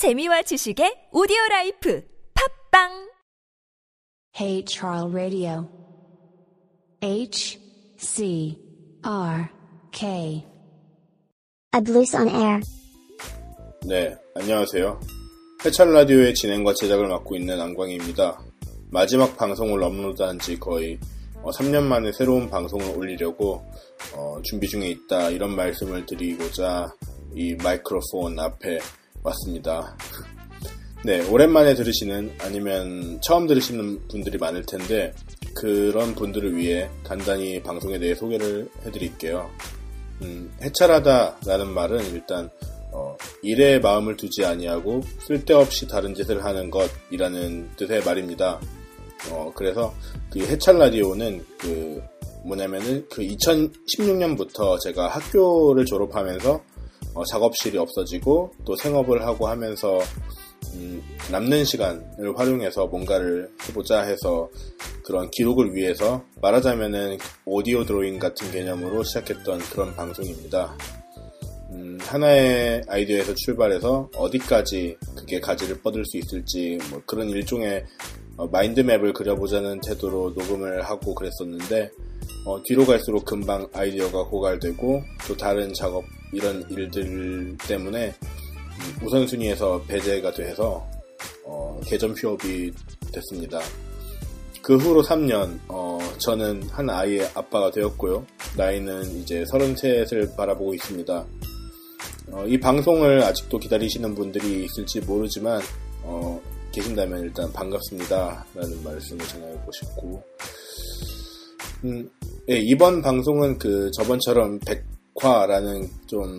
재미와 지식의 오디오라이프 팝빵 해찰라디오 HCRK Blues on Air 네, 안녕하세요. 해찰라디오의 진행과 제작을 맡고 있는 안광휘입니다. 마지막 방송을 업로드한 지 거의 3년 만에 새로운 방송을 올리려고 준비 중에 있다, 이런 말씀을 드리고자 이 마이크로폰 앞에 왔습니다. 네, 오랜만에 들으시는, 아니면 처음 들으시는 분들이 많을 텐데, 그런 분들을 위해 간단히 방송에 대해 소개를 해드릴게요. 해찰하다라는 말은 일단 일에 마음을 두지 아니하고 쓸데없이 다른 짓을 하는 것이라는 뜻의 말입니다. 그래서 그 해찰 라디오는 그 뭐냐면은 그 2016년부터 제가 학교를 졸업하면서 작업실이 없어지고 또 생업을 하고 하면서 남는 시간을 활용해서 뭔가를 해보자 해서 그런 기록을 위해서 말하자면은 오디오 드로잉 같은 개념으로 시작했던 그런 방송입니다. 하나의 아이디어에서 출발해서 어디까지 그게 가지를 뻗을 수 있을지 뭐 그런 일종의 마인드맵을 그려보자는 태도로 녹음을 하고 그랬었는데 뒤로 갈수록 금방 아이디어가 고갈되고 또 다른 작업 이런 일들 때문에 우선순위에서 배제가 돼서 개점 휴업이 됐습니다. 그 후로 3년 저는 한 아이의 아빠가 되었고요. 나이는 이제 33을 바라보고 있습니다. 이 방송을 아직도 기다리시는 분들이 있을지 모르지만 계신다면 일단 반갑습니다 라는 말씀을 전하고 싶고, 예, 이번 방송은 그 저번처럼 100화라는 좀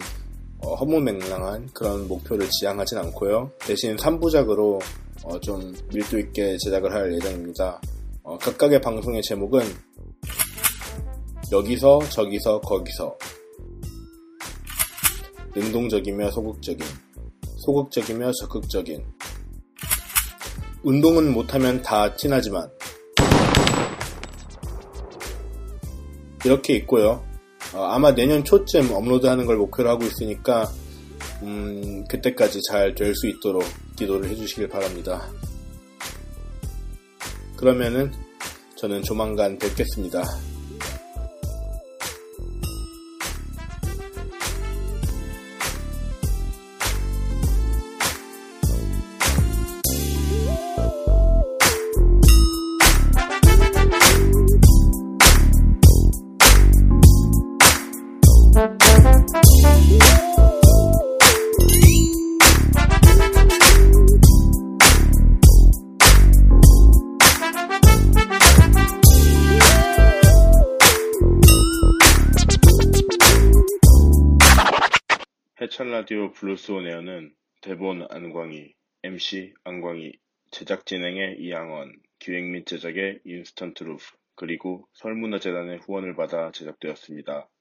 허무맹랑한 그런 목표를 지향하진 않고요. 대신 3부작으로 좀 밀도 있게 제작을 할 예정입니다. 각각의 방송의 제목은 여기서 저기서 거기서, 능동적이며 소극적인, 소극적이며 적극적인, 운동은 못하면 다 티나지만, 이렇게 있고요. 아마 내년 초쯤 업로드하는 걸 목표로 하고 있으니까 그때까지 잘 될 수 있도록 기도를 해주시길 바랍니다. 그러면은 저는 조만간 뵙겠습니다. 해찰라디오 블루스 온 에어는 대본 안광휘, MC 안광휘, 제작 진행의 이양헌, 기획 및 제작의 인스턴트루프, 그리고 설문화재단의 후원을 받아 제작되었습니다.